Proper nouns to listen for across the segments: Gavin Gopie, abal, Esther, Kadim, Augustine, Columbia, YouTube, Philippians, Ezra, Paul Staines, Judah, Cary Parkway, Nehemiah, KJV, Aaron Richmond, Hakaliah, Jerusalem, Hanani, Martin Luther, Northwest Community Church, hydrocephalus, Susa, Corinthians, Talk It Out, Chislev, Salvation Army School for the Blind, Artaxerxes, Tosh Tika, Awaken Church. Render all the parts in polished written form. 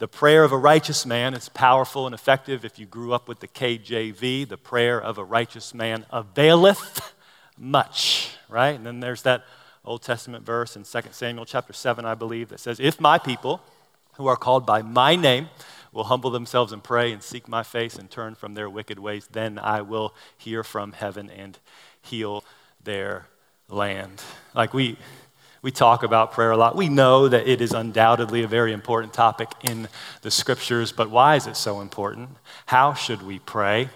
The prayer of a righteous man is powerful and effective. If you grew up with the KJV, the prayer of a righteous man availeth much, right? And then there's that Old Testament verse in 2 Samuel chapter 7, I believe, that says, if my people who are called by my name will humble themselves and pray and seek my face and turn from their wicked ways, then I will hear from heaven and heal their land. Like we talk about prayer a lot. We know that it is undoubtedly a very important topic in the scriptures, but why is it so important? How should we pray?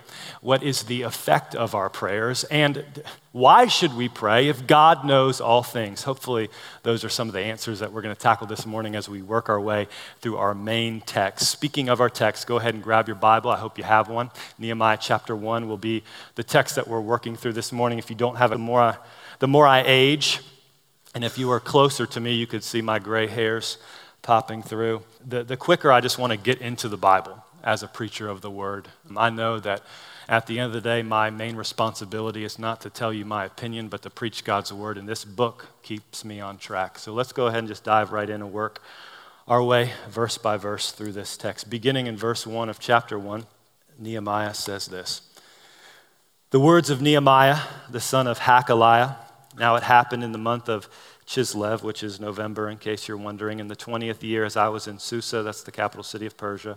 What is the effect of our prayers? And why should we pray if God knows all things? Hopefully, those are some of the answers that we're going to tackle this morning as we work our way through our main text. Speaking of our text, go ahead and grab your Bible. I hope you have one. Nehemiah chapter 1 will be the text that we're working through this morning. If you don't have it, the more I age, and if you were closer to me, you could see my gray hairs popping through. The quicker I just want to get into the Bible as a preacher of the word. I know that at the end of the day, my main responsibility is not to tell you my opinion, but to preach God's word, and this book keeps me on track. So let's go ahead and just dive right in and work our way verse by verse through this text. Beginning in verse 1 of chapter 1, Nehemiah says this. The words of Nehemiah, the son of Hakaliah. Now it happened in the month of Chislev, which is November, in case you're wondering, in the 20th year as I was in Susa, that's the capital city of Persia,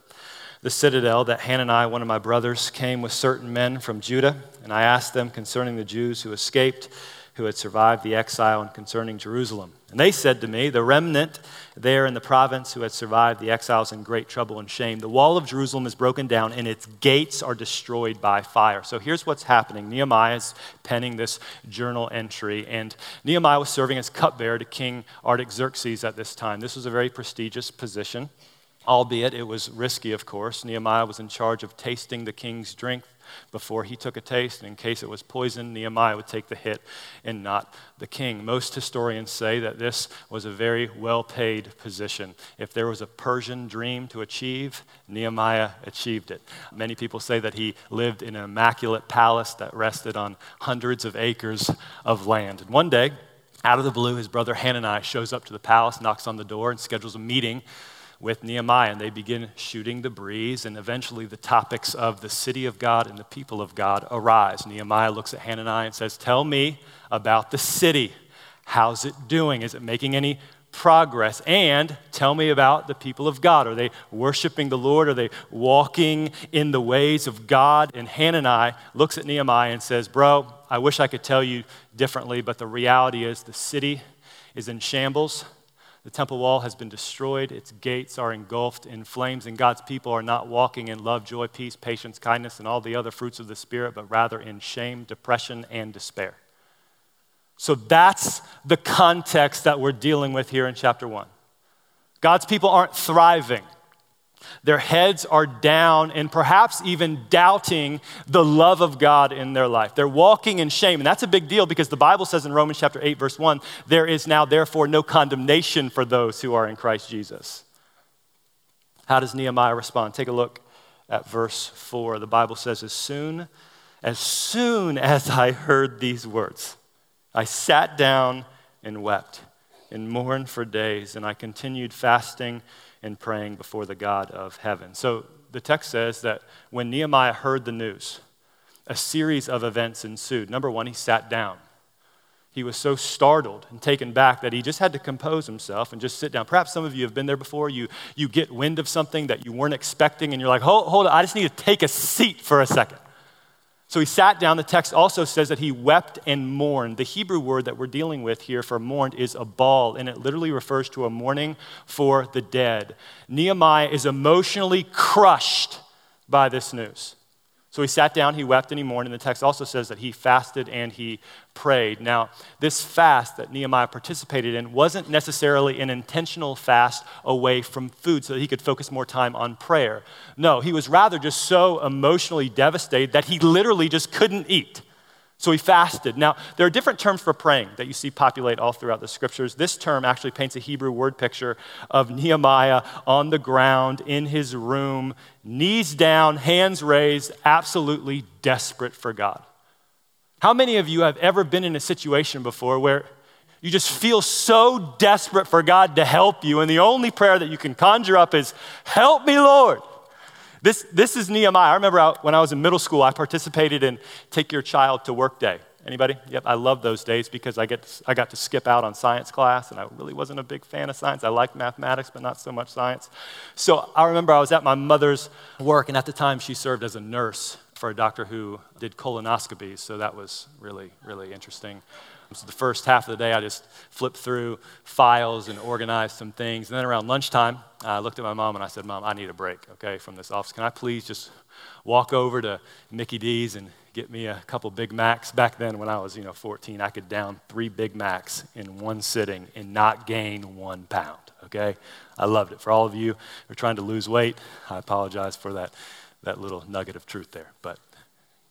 the citadel, that Hanani, one of my brothers, came with certain men from Judah, and I asked them concerning the Jews who escaped, who had survived the exile, and concerning Jerusalem. And they said to me, the remnant there in the province who had survived the exiles in great trouble and shame, the wall of Jerusalem is broken down and its gates are destroyed by fire. So here's what's happening. Nehemiah is penning this journal entry, and Nehemiah was serving as cupbearer to King Artaxerxes at this time. This was a very prestigious position, albeit it was risky, of course. Nehemiah was in charge of tasting the king's drink before he took a taste, and in case it was poison, Nehemiah would take the hit and not the king. Most historians say that this was a very well-paid position. If there was a Persian dream to achieve, Nehemiah achieved it. Many people say that he lived in an immaculate palace that rested on hundreds of acres of land. And one day, out of the blue, his brother Hanani shows up to the palace, knocks on the door, and schedules a meeting with Nehemiah, and they begin shooting the breeze, and eventually the topics of the city of God and the people of God arise. Nehemiah looks at Hanani and says, tell me about the city. How's it doing? Is it making any progress? And tell me about the people of God. Are they worshiping the Lord? Are they walking in the ways of God? And Hanani looks at Nehemiah and says, bro, I wish I could tell you differently, but the reality is the city is in shambles. The temple wall has been destroyed. Its gates are engulfed in flames, and God's people are not walking in love, joy, peace, patience, kindness, and all the other fruits of the Spirit, but rather in shame, depression, and despair. So that's the context that we're dealing with here in chapter 1. God's people aren't thriving. Their heads are down and perhaps even doubting the love of God in their life. They're walking in shame, and that's a big deal because the Bible says in Romans chapter 8, verse 1, there is now therefore no condemnation for those who are in Christ Jesus. How does Nehemiah respond? Take a look at verse 4. The Bible says, as soon as I heard these words, I sat down and wept and mourned for days, and I continued fasting and praying before the God of heaven. So the text says that when Nehemiah heard the news, a series of events ensued. Number one, he sat down. He was so startled and taken back that he just had to compose himself and just sit down. Perhaps some of you have been there before. You get wind of something that you weren't expecting, and you're like, hold on, I just need to take a seat for a second. So he sat down. The text also says that he wept and mourned. The Hebrew word that we're dealing with here for mourned is abal, and it literally refers to a mourning for the dead. Nehemiah is emotionally crushed by this news. So he sat down, he wept, and he mourned, and the text also says that he fasted and he prayed. Now, this fast that Nehemiah participated in wasn't necessarily an intentional fast away from food so that he could focus more time on prayer. No, he was rather just so emotionally devastated that he literally just couldn't eat. So he fasted. Now, there are different terms for praying that you see populate all throughout the scriptures. This term actually paints a Hebrew word picture of Nehemiah on the ground in his room, knees down, hands raised, absolutely desperate for God. How many of you have ever been in a situation before where You just feel so desperate for God to help you. And the only prayer that you can conjure up is, help me, Lord. This is Nehemiah. I remember when I was in middle school, I participated in Take Your Child to Work Day. Anybody? Yep, I love those days because I got to skip out on science class, and I really wasn't a big fan of science. I liked mathematics, but not so much science. So I remember I was at my mother's work, and at the time she served as a nurse for a doctor who did colonoscopies, so that was really, really interesting. So the first half of the day, I just flipped through files and organized some things. And then around lunchtime, I looked at my mom and I said, Mom, I need a break, okay, from this office. Can I please just walk over to Mickey D's and get me a couple Big Macs? Back then when I was, 14, I could down 3 Big Macs in one sitting and not gain 1 pound, okay? I loved it. For all of you who are trying to lose weight, I apologize for that little nugget of truth there. But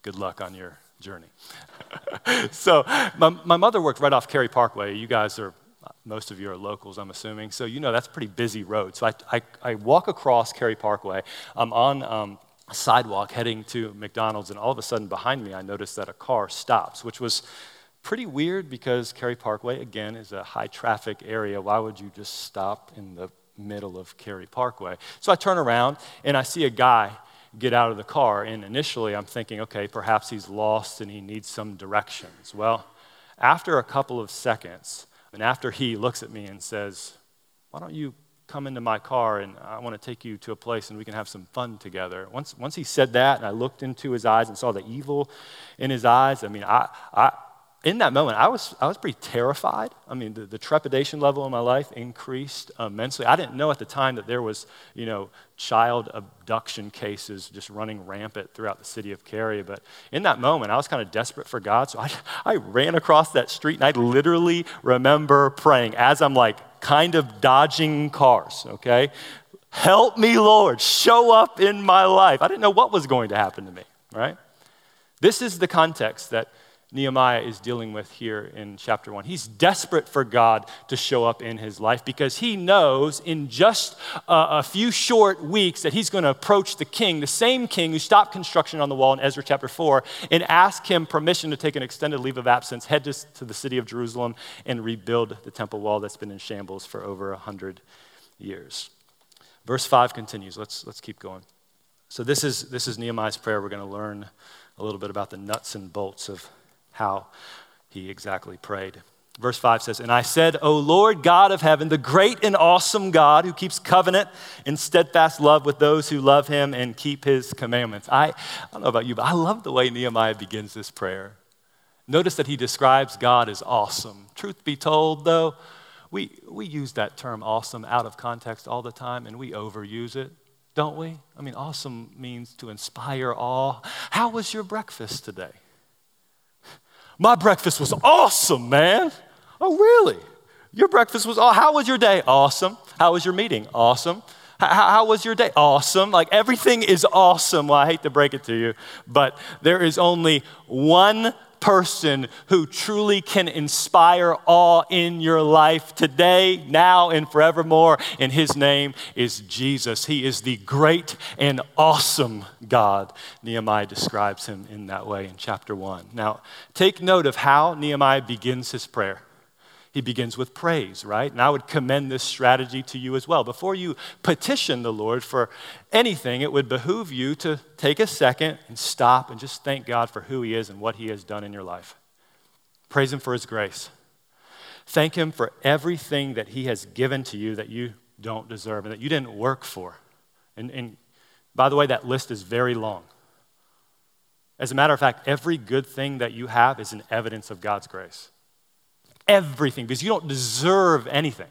good luck on your journey. So my mother worked right off Cary Parkway. You guys most of you are locals, I'm assuming. So that's a pretty busy road. So I walk across Cary Parkway. I'm on a sidewalk heading to McDonald's, and all of a sudden behind me I notice that a car stops, which was pretty weird because Cary Parkway, again, is a high traffic area. Why would you just stop in the middle of Cary Parkway? So I turn around and I see a guy get out of the car, and initially I'm thinking, okay, perhaps he's lost and he needs some directions. Well, after a couple of seconds, and after he looks at me and says, why don't you come into my car and I want to take you to a place and we can have some fun together. Once he said that, and I looked into his eyes and saw the evil in his eyes, in that moment, I was pretty terrified. The trepidation level in my life increased immensely. I didn't know at the time that there was, child abduction cases just running rampant throughout the city of Cary. But in that moment, I was kind of desperate for God. So I ran across that street, and I literally remember praying as I'm kind of dodging cars, okay? Help me, Lord. Show up in my life. I didn't know what was going to happen to me, right? This is the context that Nehemiah is dealing with here in chapter 1. He's desperate for God to show up in his life because he knows in just a few short weeks that he's going to approach the king, the same king who stopped construction on the wall in Ezra chapter 4, and ask him permission to take an extended leave of absence, head to the city of Jerusalem, and rebuild the temple wall that's been in shambles for over 100 years. Verse 5 continues. Let's keep going. So this is Nehemiah's prayer. We're going to learn a little bit about the nuts and bolts of how he exactly prayed. Verse 5 says, and I said, O Lord God of heaven, the great and awesome God who keeps covenant and steadfast love with those who love him and keep his commandments. I don't know about you, but I love the way Nehemiah begins this prayer. Notice that he describes God as awesome. Truth be told, though, we use that term awesome out of context all the time, and we overuse it, don't we? Awesome means to inspire awe. How was your breakfast today? My breakfast was awesome, man. Oh, really? Your breakfast was awesome. How was your day? Awesome. How was your meeting? Awesome. How was your day? Awesome. Everything is awesome. Well, I hate to break it to you, but there is only one person who truly can inspire awe in your life today, now, and forevermore, and his name is Jesus. He is the great and awesome God. Nehemiah describes him in that way in chapter 1. Now, take note of how Nehemiah begins his prayer. He begins with praise, right? And I would commend this strategy to you as well. Before you petition the Lord for anything, it would behoove you to take a second and stop and just thank God for who he is and what he has done in your life. Praise him for his grace. Thank him for everything that he has given to you that you don't deserve and that you didn't work for. And by the way, that list is very long. As a matter of fact, every good thing that you have is an evidence of God's grace. Everything, because you don't deserve anything.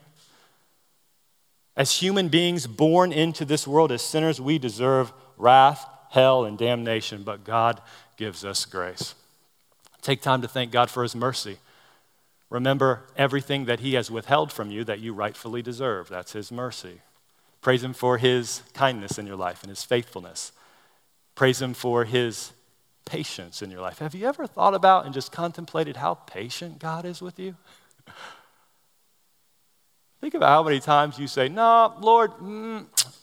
As human beings born into this world as sinners, we deserve wrath, hell, and damnation, but God gives us grace. Take time to thank God for his mercy. Remember everything that he has withheld from you that you rightfully deserve. That's his mercy. Praise him for his kindness in your life and his faithfulness. Praise him for his patience in your life. Have you ever thought about and just contemplated how patient God is with you? Think about how many times you say, no, Lord,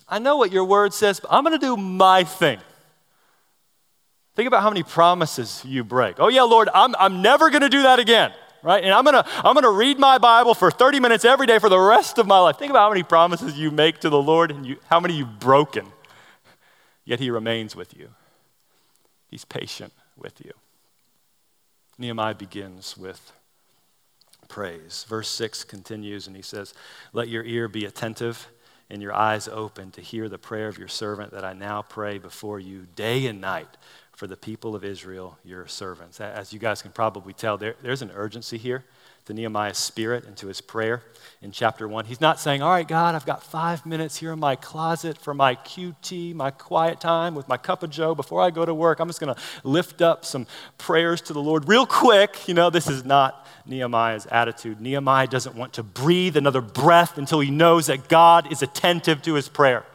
I know what your word says, but I'm going to do my thing. Think about how many promises you break. Oh yeah, Lord, I'm never going to do that again. right? And I'm gonna read my Bible for 30 minutes every day for the rest of my life. Think about how many promises you make to the Lord and how many you've broken. Yet he remains with you. He's patient with you. Nehemiah begins with praise. Verse 6 continues and he says, "Let your ear be attentive and your eyes open to hear the prayer of your servant that I now pray before you day and night for the people of Israel, your servants." As you guys can probably tell, there's an urgency here to Nehemiah's spirit and to his prayer in chapter 1. He's not saying, all right, God, I've got 5 minutes here in my closet for my QT, my quiet time with my cup of joe before I go to work. I'm just going to lift up some prayers to the Lord real quick. You know, this is not Nehemiah's attitude. Nehemiah doesn't want to breathe another breath until he knows that God is attentive to his prayer.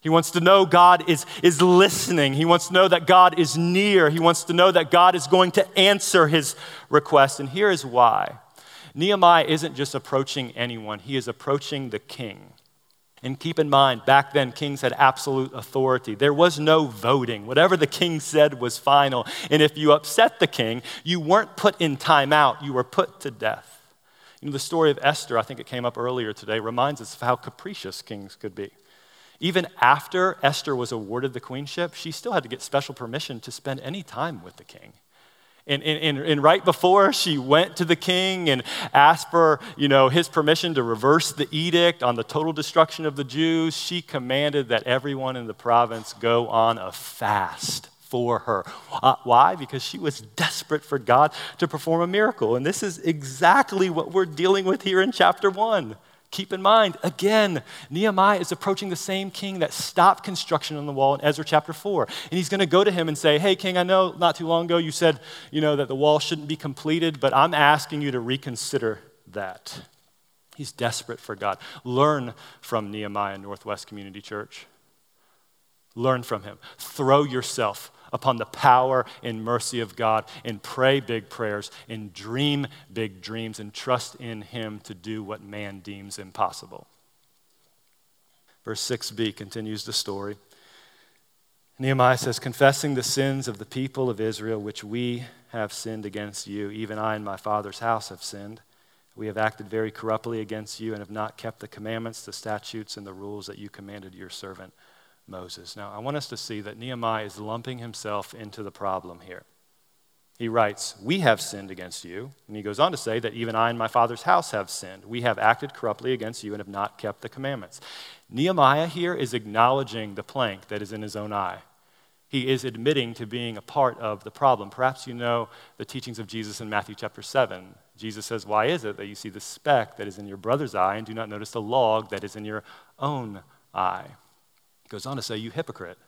He wants to know God is listening. He wants to know that God is near. He wants to know that God is going to answer his request. And here is why. Nehemiah isn't just approaching anyone. He is approaching the king. And keep in mind, back then, kings had absolute authority. There was no voting. Whatever the king said was final. And if you upset the king, you weren't put in timeout. You were put to death. You know, the story of Esther, I think it came up earlier today, reminds us of how capricious kings could be. Even after Esther was awarded the queenship, she still had to get special permission to spend any time with the king. And right before she went to the king and asked for, you know, his permission to reverse the edict on the total destruction of the Jews, she commanded that everyone in the province go on a fast for her. Why? Because she was desperate for God to perform a miracle. And this is exactly what we're dealing with here in chapter 1. Keep in mind, again, Nehemiah is approaching the same king that stopped construction on the wall in Ezra chapter 4. And he's going to go to him and say, hey, king, I know not too long ago you said, you know, that the wall shouldn't be completed, but I'm asking you to reconsider that. He's desperate for God. Learn from Nehemiah, Northwest Community Church. Learn from him. Throw yourself upon the power and mercy of God and pray big prayers and dream big dreams and trust in him to do what man deems impossible. Verse 6b continues the story. Nehemiah says, confessing the sins of the people of Israel, which we have sinned against you, even I and my father's house have sinned. We have acted very corruptly against you and have not kept the commandments, the statutes, and the rules that you commanded your servant Moses. Now, I want us to see that Nehemiah is lumping himself into the problem here. He writes, we have sinned against you. And he goes on to say that even I and my father's house have sinned. We have acted corruptly against you and have not kept the commandments. Nehemiah here is acknowledging the plank that is in his own eye. He is admitting to being a part of the problem. Perhaps you know the teachings of Jesus in Matthew chapter 7. Jesus says, why is it that you see the speck that is in your brother's eye and do not notice the log that is in your own eye? Goes on to say, you hypocrite,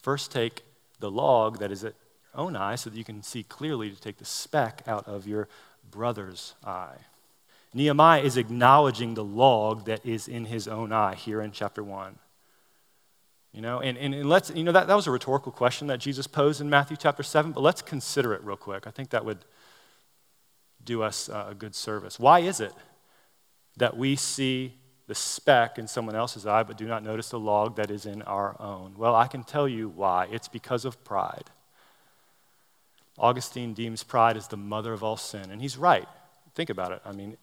first take the log that is at your own eye so that you can see clearly to take the speck out of your brother's eye. Nehemiah is acknowledging the log that is in his own eye here in chapter 1. You know, and let's, you know, that was a rhetorical question that Jesus posed in Matthew chapter 7, but let's consider it real quick. I think that would do us a good service. Why is it that we see the speck in someone else's eye, but do not notice the log that is in our own? Well, I can tell you why. It's because of pride. Augustine deems pride as the mother of all sin, and he's right. Think about it. I mean,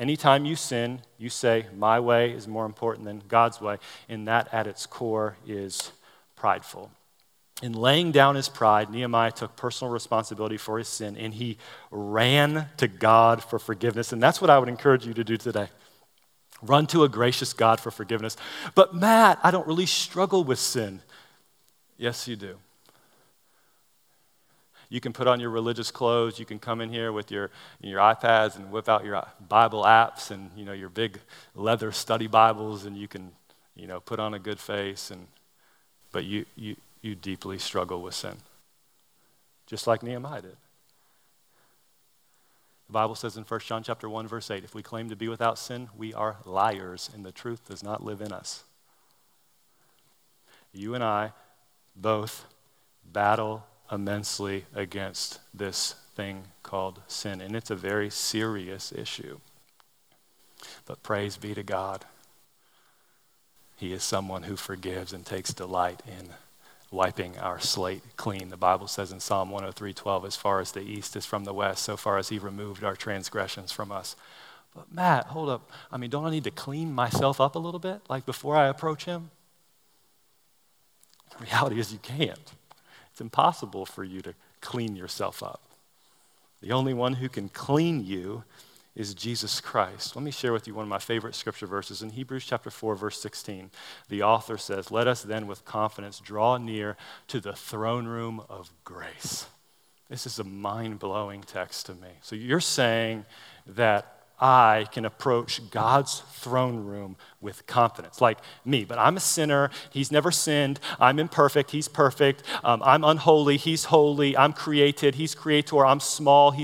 anytime you sin, you say, my way is more important than God's way, and that at its core is prideful. In laying down his pride, Nehemiah took personal responsibility for his sin, and he ran to God for forgiveness, and that's what I would encourage you to do today. Run to a gracious God for forgiveness. But Matt, I don't really struggle with sin. Yes, you do. You can put on your religious clothes. You can come in here with your iPads and whip out your Bible apps and, you know, your big leather study Bibles, and you can, you know, put on a good face. But you deeply struggle with sin, just like Nehemiah did. The Bible says in 1 John chapter 1, verse 8, if we claim to be without sin, we are liars, and the truth does not live in us. You and I both battle immensely against this thing called sin, and it's a very serious issue. But praise be to God. He is someone who forgives and takes delight in wiping our slate clean. The Bible says in Psalm 103:12, as far as the east is from the west, so far as he removed our transgressions from us. But Matt, hold up. I mean, don't I need to clean myself up a little bit, like before I approach him? The reality is you can't. It's impossible for you to clean yourself up. The only one who can clean you is Jesus Christ. Let me share with you one of my favorite scripture verses in Hebrews chapter 4, verse 16. The author says, "Let us then with confidence draw near to the throne room of grace." This is a mind-blowing text to me. So you're saying that I can approach God's throne room with confidence, like me. But I'm a sinner. He's never sinned. I'm imperfect. He's perfect. I'm unholy. He's holy. I'm created. He's creator. I'm small.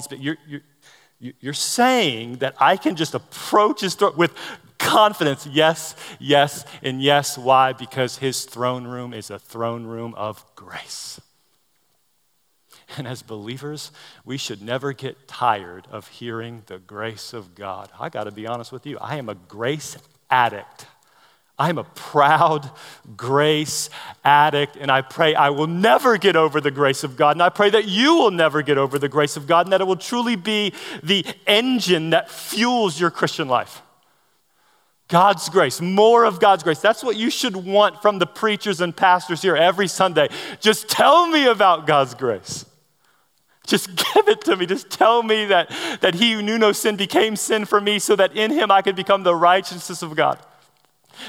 You're saying that I can just approach his throne with confidence. Yes, yes, and yes. Why? Because his throne room is a throne room of grace. And as believers, we should never get tired of hearing the grace of God. I got to be honest with you. I am a grace addict. I am a proud grace addict, and I pray I will never get over the grace of God, and I pray that you will never get over the grace of God, and that it will truly be the engine that fuels your Christian life. God's grace, more of God's grace. That's what you should want from the preachers and pastors here every Sunday. Just tell me about God's grace. Just give it to me. Just tell me that he who knew no sin became sin for me so that in him I could become the righteousness of God.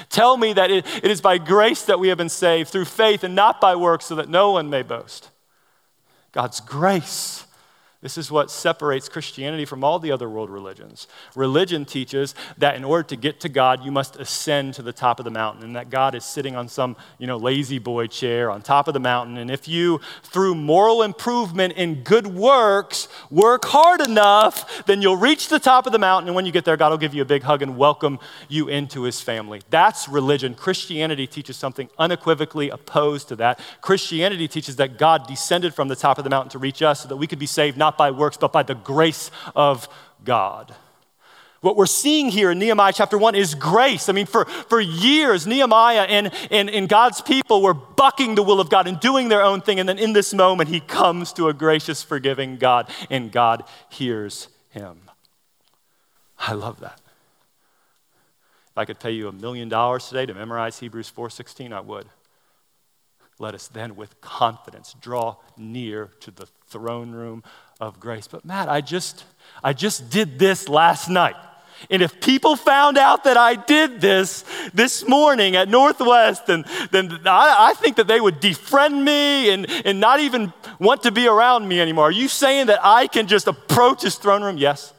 Tell me that it is by grace that we have been saved through faith and not by works so that no one may boast. God's grace. This is what separates Christianity from all the other world religions. Religion teaches that in order to get to God, you must ascend to the top of the mountain and that God is sitting on some, lazy boy chair on top of the mountain. And if you, through moral improvement and good works, work hard enough, then you'll reach the top of the mountain. And when you get there, God will give you a big hug and welcome you into his family. That's religion. Christianity teaches something unequivocally opposed to that. Christianity teaches that God descended from the top of the mountain to reach us so that we could be saved, not by works, but by the grace of God. What we're seeing here in Nehemiah chapter 1 is grace. I mean, for years, Nehemiah and God's people were bucking the will of God and doing their own thing. And then in this moment, he comes to a gracious, forgiving God, and God hears him. I love that. If I could pay you $1 million today to memorize Hebrews 4:16, I would. Let us then with confidence draw near to the throne room of grace. But Matt, I just did this last night. And if people found out that I did this morning at Northwest, then I think that they would defriend me and not even want to be around me anymore. Are you saying that I can just approach his throne room? Yes,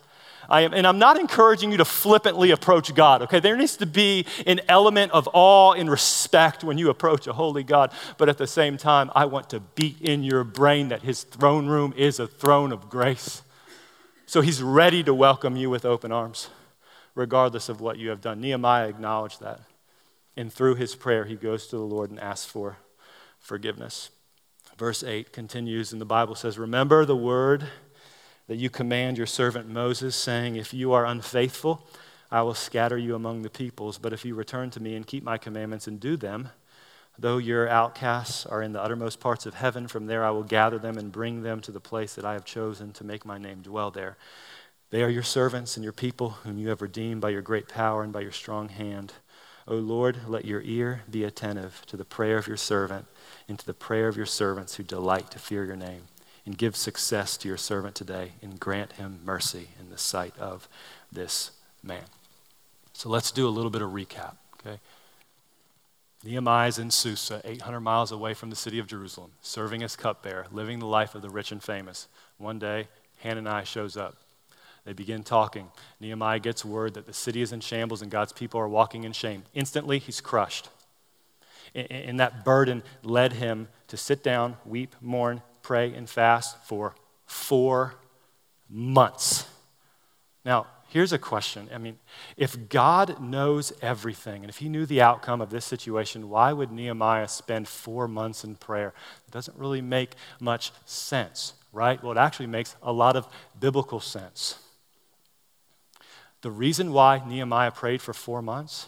I am. And I'm not encouraging you to flippantly approach God, okay? There needs to be an element of awe and respect when you approach a holy God. But at the same time, I want to beat in your brain that his throne room is a throne of grace. So he's ready to welcome you with open arms, regardless of what you have done. Nehemiah acknowledged that. And through his prayer, he goes to the Lord and asks for forgiveness. Verse 8 continues, and the Bible says, "Remember the word that you command your servant Moses, saying, if you are unfaithful, I will scatter you among the peoples. But if you return to me and keep my commandments and do them, though your outcasts are in the uttermost parts of heaven, from there I will gather them and bring them to the place that I have chosen to make my name dwell there. They are your servants and your people, whom you have redeemed by your great power and by your strong hand. O Lord, let your ear be attentive to the prayer of your servant and to the prayer of your servants who delight to fear your name. And give success to your servant today and grant him mercy in the sight of this man." So let's do a little bit of recap, okay? Nehemiah's in Susa, 800 miles away from the city of Jerusalem, serving as cupbearer, living the life of the rich and famous. One day, Hanani shows up. They begin talking. Nehemiah gets word that the city is in shambles and God's people are walking in shame. Instantly, he's crushed. And that burden led him to sit down, weep, mourn, pray and fast for 4 months. Now, here's a question. I mean, if God knows everything, and if he knew the outcome of this situation, why would Nehemiah spend 4 months in prayer? It doesn't really make much sense, right? Well, it actually makes a lot of biblical sense. The reason why Nehemiah prayed for 4 months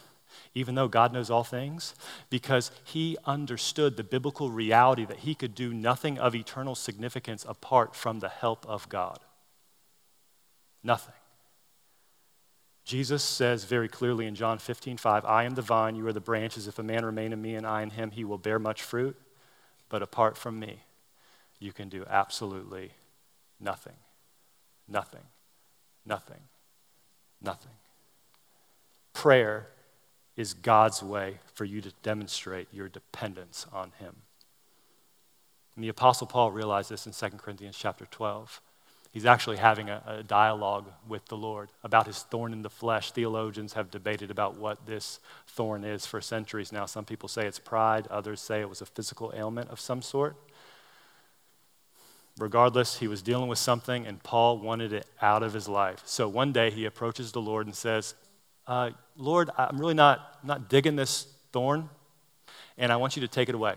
even though God knows all things, because he understood the biblical reality that he could do nothing of eternal significance apart from the help of God. Nothing. Jesus says very clearly in John 15:5, I am the vine, you are the branches. If a man remain in me and I in him, he will bear much fruit. But apart from me, you can do absolutely nothing. Nothing. Nothing. Nothing. Prayer is God's way for you to demonstrate your dependence on him. And the Apostle Paul realized this in 2 Corinthians chapter 12. He's actually having a dialogue with the Lord about his thorn in the flesh. Theologians have debated about what this thorn is for centuries now. Some people say it's pride. Others say it was a physical ailment of some sort. Regardless, he was dealing with something, and Paul wanted it out of his life. So one day he approaches the Lord and says, Lord, I'm really not digging this thorn, and I want you to take it away.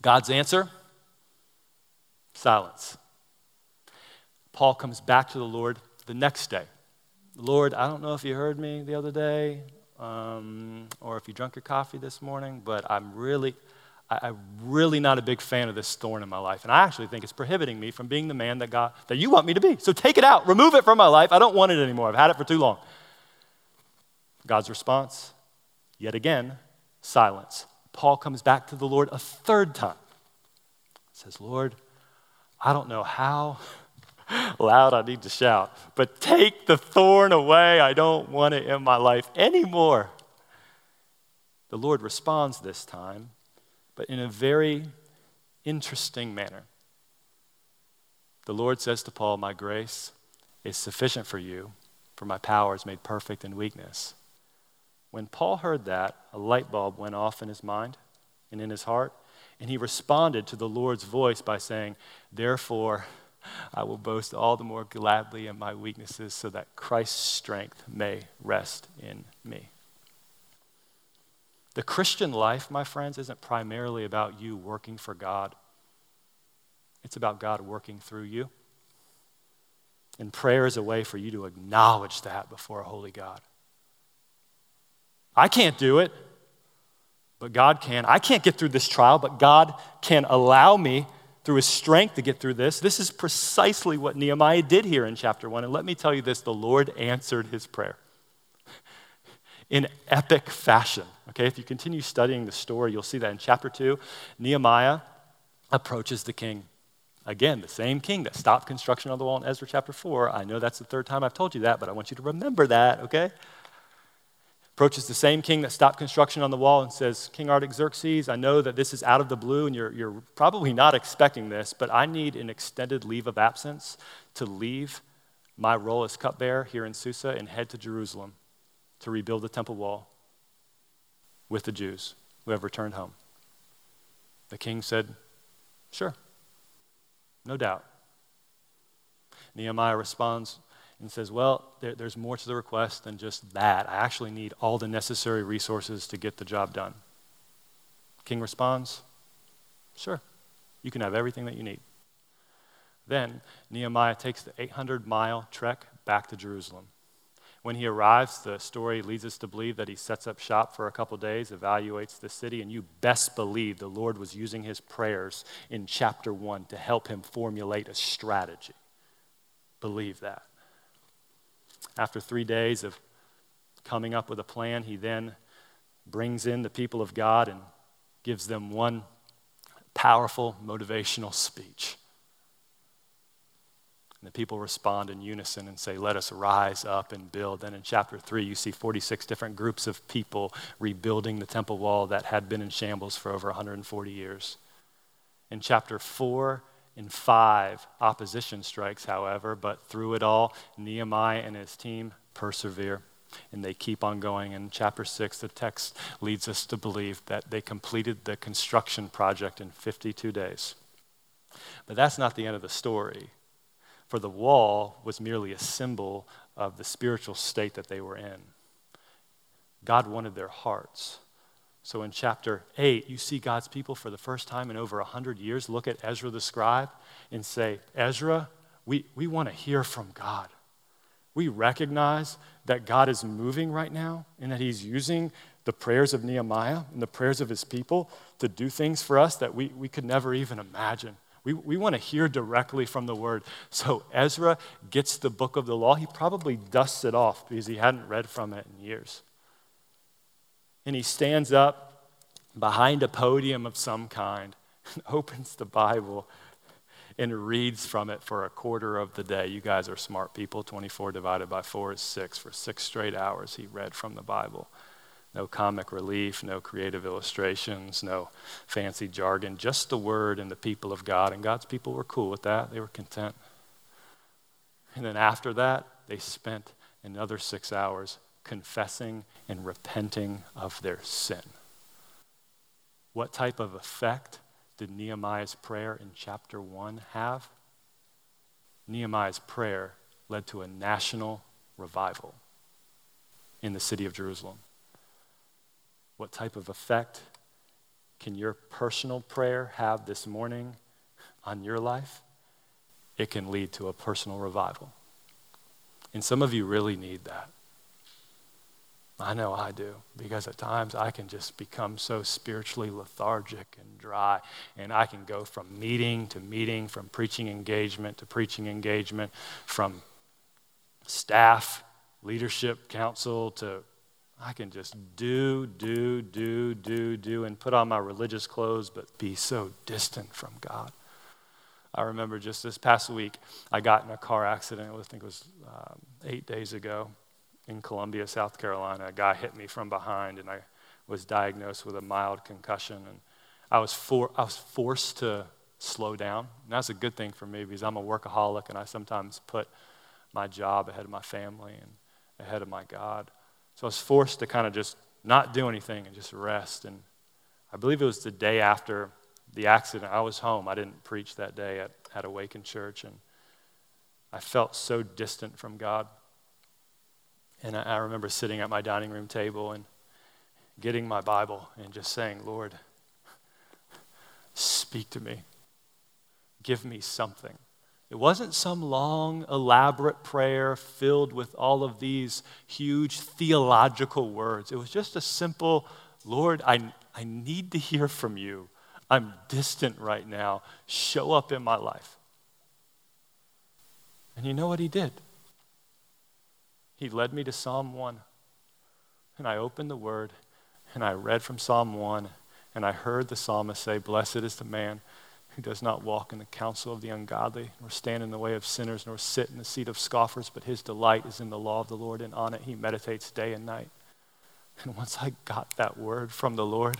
God's answer? Silence. Paul comes back to the Lord the next day. Lord, I don't know if you heard me the other day or if you drank your coffee this morning, but I'm really not a big fan of this thorn in my life. And I actually think it's prohibiting me from being the man that you want me to be. So take it out. Remove it from my life. I don't want it anymore. I've had it for too long. God's response, yet again, silence. Paul comes back to the Lord a third time. Says, Lord, I don't know how loud I need to shout, but take the thorn away. I don't want it in my life anymore. The Lord responds this time, but in a very interesting manner. The Lord says to Paul, my grace is sufficient for you, for my power is made perfect in weakness. When Paul heard that, a light bulb went off in his mind and in his heart, and he responded to the Lord's voice by saying, therefore, I will boast all the more gladly in my weaknesses so that Christ's strength may rest in me. The Christian life, my friends, isn't primarily about you working for God. It's about God working through you. And prayer is a way for you to acknowledge that before a holy God. I can't do it, but God can. I can't get through this trial, but God can allow me through his strength to get through this. This is precisely what Nehemiah did here in chapter 1. And let me tell you this, the Lord answered his prayer in epic fashion. Okay, if you continue studying the story, you'll see that in chapter 2, Nehemiah approaches the king. Again, the same king that stopped construction on the wall in Ezra chapter 4. I know that's the third time I've told you that, but I want you to remember that, okay? Approaches the same king that stopped construction on the wall and says, King Artaxerxes, I know that this is out of the blue and you're probably not expecting this, but I need an extended leave of absence to leave my role as cupbearer here in Susa and head to Jerusalem to rebuild the temple wall with the Jews who have returned home. The king said, sure, no doubt. Nehemiah responds, and says, well, there's more to the request than just that. I actually need all the necessary resources to get the job done. King responds, sure, you can have everything that you need. Then Nehemiah takes the 800-mile trek back to Jerusalem. When he arrives, the story leads us to believe that he sets up shop for a couple days, evaluates the city, and you best believe the Lord was using his prayers in chapter 1 to help him formulate a strategy. Believe that. After 3 days of coming up with a plan, he then brings in the people of God and gives them one powerful motivational speech. And the people respond in unison and say, let us rise up and build. Then in chapter 3, you see 46 different groups of people rebuilding the temple wall that had been in shambles for over 140 years. In chapter 4, in 5, opposition strikes, however, but through it all, Nehemiah and his team persevere, and they keep on going. In chapter 6, the text leads us to believe that they completed the construction project in 52 days. But that's not the end of the story, for the wall was merely a symbol of the spiritual state that they were in. God wanted their hearts. So in chapter 8, you see God's people for the first time in over 100 years look at Ezra the scribe and say, Ezra, we want to hear from God. We recognize that God is moving right now and that he's using the prayers of Nehemiah and the prayers of his people to do things for us that we could never even imagine. We want to hear directly from the word. So Ezra gets the book of the law. He probably dusts it off because he hadn't read from it in years. And he stands up behind a podium of some kind and opens the Bible and reads from it for a quarter of the day. You guys are smart people. 24 divided by 4 is 6. For 6 straight hours, he read from the Bible. No comic relief, no creative illustrations, no fancy jargon, just the word and the people of God. And God's people were cool with that. They were content. And then after that, they spent another 6 hours confessing and repenting of their sin. What type of effect did Nehemiah's prayer in chapter 1 have? Nehemiah's prayer led to a national revival in the city of Jerusalem. What type of effect can your personal prayer have this morning on your life? It can lead to a personal revival. And some of you really need that. I know I do, because at times I can just become so spiritually lethargic and dry, and I can go from meeting to meeting, from preaching engagement to preaching engagement, from staff, leadership, council to I can just do, and put on my religious clothes, but be so distant from God. I remember just this past week, I got in a car accident. I think it was 8 days ago in Columbia, South Carolina. A guy hit me from behind, and I was diagnosed with a mild concussion. And I was forced to slow down. And that's a good thing for me because I'm a workaholic, and I sometimes put my job ahead of my family and ahead of my God. So I was forced to kind of just not do anything and just rest. And I believe it was the day after the accident. I was home. I didn't preach that day at Awaken Church. And I felt so distant from God. And I remember sitting at my dining room table and getting my Bible and just saying, Lord, speak to me. Give me something. It wasn't some long, elaborate prayer filled with all of these huge theological words. It was just a simple, Lord, I need to hear from you. I'm distant right now. Show up in my life. And you know what he did? He led me to Psalm 1. And I opened the word, and I read from Psalm 1, and I heard the psalmist say, Blessed is the man who does not walk in the counsel of the ungodly, nor stand in the way of sinners, nor sit in the seat of scoffers, but his delight is in the law of the Lord, and on it he meditates day and night. And once I got that word from the Lord,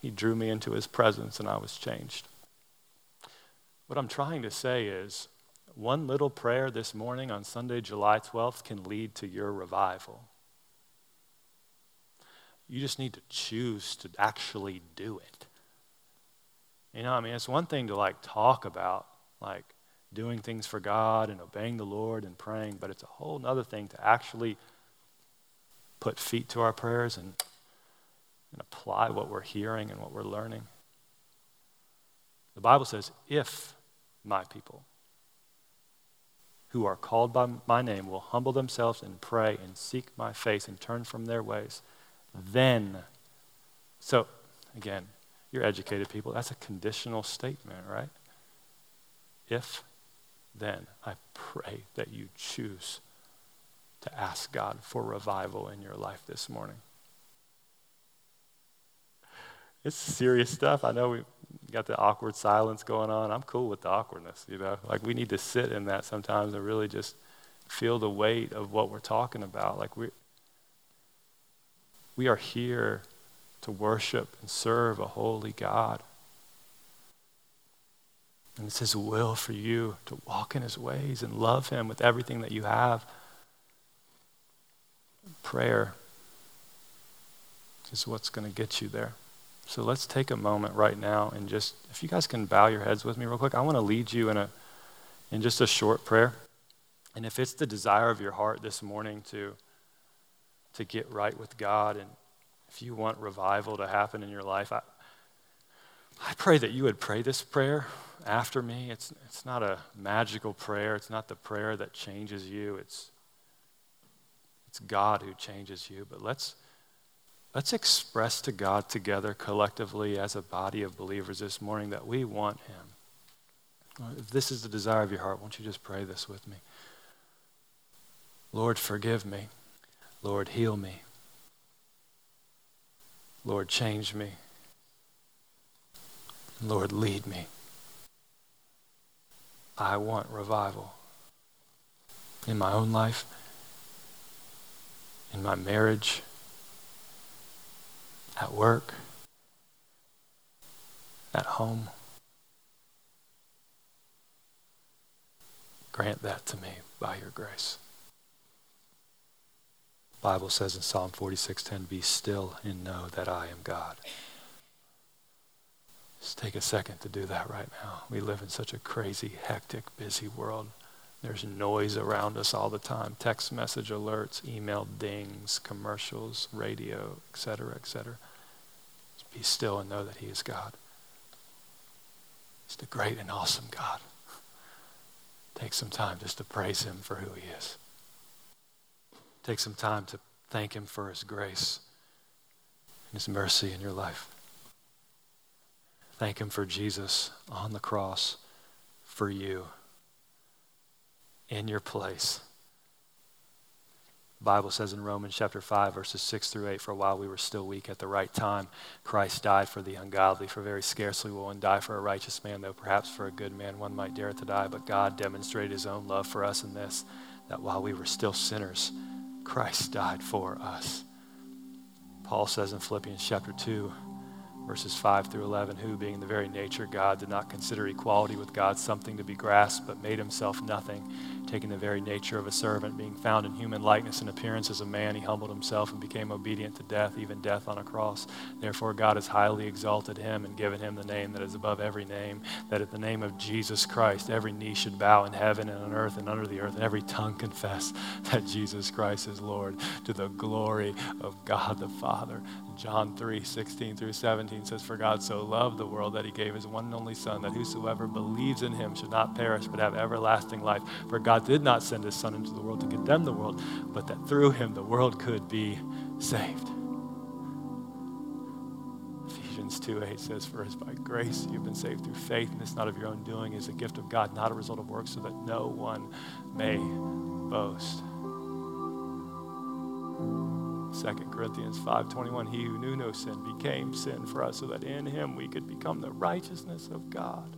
he drew me into his presence, and I was changed. What I'm trying to say is, one little prayer this morning on Sunday, July 12th, can lead to your revival. You just need to choose to actually do it. You know, I mean, it's one thing to talk about doing things for God and obeying the Lord and praying, but it's a whole other thing to actually put feet to our prayers and apply what we're hearing and what we're learning. The Bible says, if my people who are called by my name will humble themselves and pray and seek my face and turn from their ways, then, so again, you're educated people. That's a conditional statement, right? If, then, I pray that you choose to ask God for revival in your life this morning. It's serious stuff. I know we got the awkward silence going on. I'm cool with the awkwardness, we need to sit in that sometimes and really just feel the weight of what we're talking about. We are here to worship and serve a holy God. And it's his will for you to walk in his ways and love him with everything that you have. Prayer is what's going to get you there. So let's take a moment right now and just, if you guys can bow your heads with me real quick, I want to lead you in just a short prayer. And if it's the desire of your heart this morning to get right with God, and if you want revival to happen in your life, I pray that you would pray this prayer after me. It's not a magical prayer. It's not the prayer that changes you. It's God who changes you. But let's express to God together collectively as a body of believers this morning that we want him. If this is the desire of your heart, won't you just pray this with me? Lord, forgive me. Lord, heal me. Lord, change me. Lord, lead me. I want revival in my own life, in my marriage, at work, at home. Grant that to me by your grace. The Bible says in Psalm 46:10, be still and know that I am God. Just take a second to do that right now. We live in such a crazy, hectic, busy world. There's noise around us all the time. Text message alerts, email dings, commercials, radio, etc., etc. Be still and know that he is God. He's the great and awesome God. Take some time just to praise him for who he is. Take some time to thank him for his grace and his mercy in your life. Thank him for Jesus on the cross for you, in your place. The Bible says in Romans chapter 5, verses 6 through 8, for a while we were still weak, at the right time Christ died for the ungodly, for very scarcely will one die for a righteous man, though perhaps for a good man one might dare to die. But God demonstrated his own love for us in this, that while we were still sinners, Christ died for us. Paul says in Philippians chapter 2, verses 5 through 11, who, being in the very nature of God, did not consider equality with God something to be grasped, but made himself nothing, taking the very nature of a servant, being found in human likeness and appearance as a man, he humbled himself and became obedient to death, even death on a cross. Therefore God has highly exalted him and given him the name that is above every name, that at the name of Jesus Christ every knee should bow in heaven and on earth and under the earth, and every tongue confess that Jesus Christ is Lord, to the glory of God the Father. John 3:16 through 17 says, for God so loved the world that he gave his one and only Son, that whosoever believes in him should not perish but have everlasting life. For God did not send his Son into the world to condemn the world, but that through him the world could be saved. Ephesians 2:8 says, for as by grace you've been saved through faith, and it's not of your own doing, is a gift of God, not a result of works, so that no one may boast. 2 Corinthians 5:21, he who knew no sin became sin for us, so that in him we could become the righteousness of God.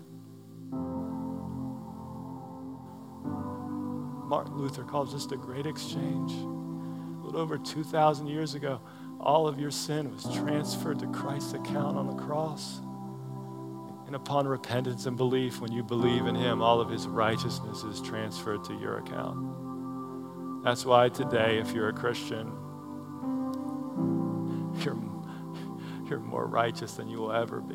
Martin Luther calls this the great exchange. A little over 2,000 years ago, all of your sin was transferred to Christ's account on the cross. And upon repentance and belief, when you believe in him, all of his righteousness is transferred to your account. That's why today, if you're a Christian, you're more righteous than you will ever be.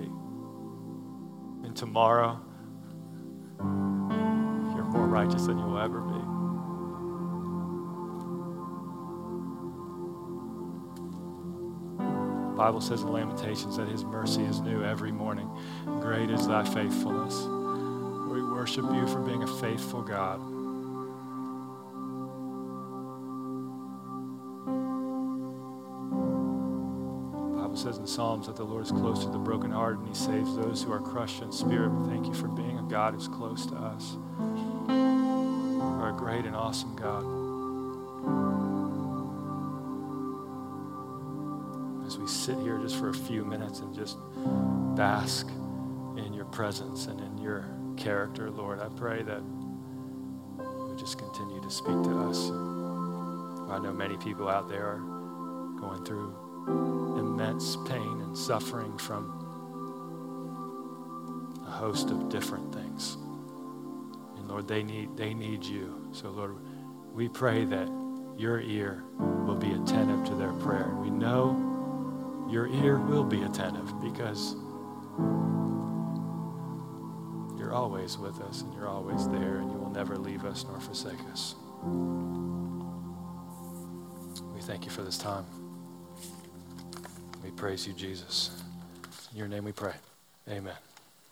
And tomorrow, you're more righteous than you will ever be. The Bible says in Lamentations that his mercy is new every morning. Great is thy faithfulness. We worship you for being a faithful God. Says in Psalms that the Lord is close to the brokenhearted and he saves those who are crushed in spirit. Thank you for being a God who's close to us. You are a great and awesome God. As we sit here just for a few minutes and just bask in your presence and in your character, Lord, I pray that you would just continue to speak to us. I know many people out there are going through immense pain and suffering from a host of different things. And Lord, they need you. So Lord, we pray that your ear will be attentive to their prayer. And we know your ear will be attentive because you're always with us and you're always there and you will never leave us nor forsake us. We thank you for this time. We praise you, Jesus. In your name we pray. Amen.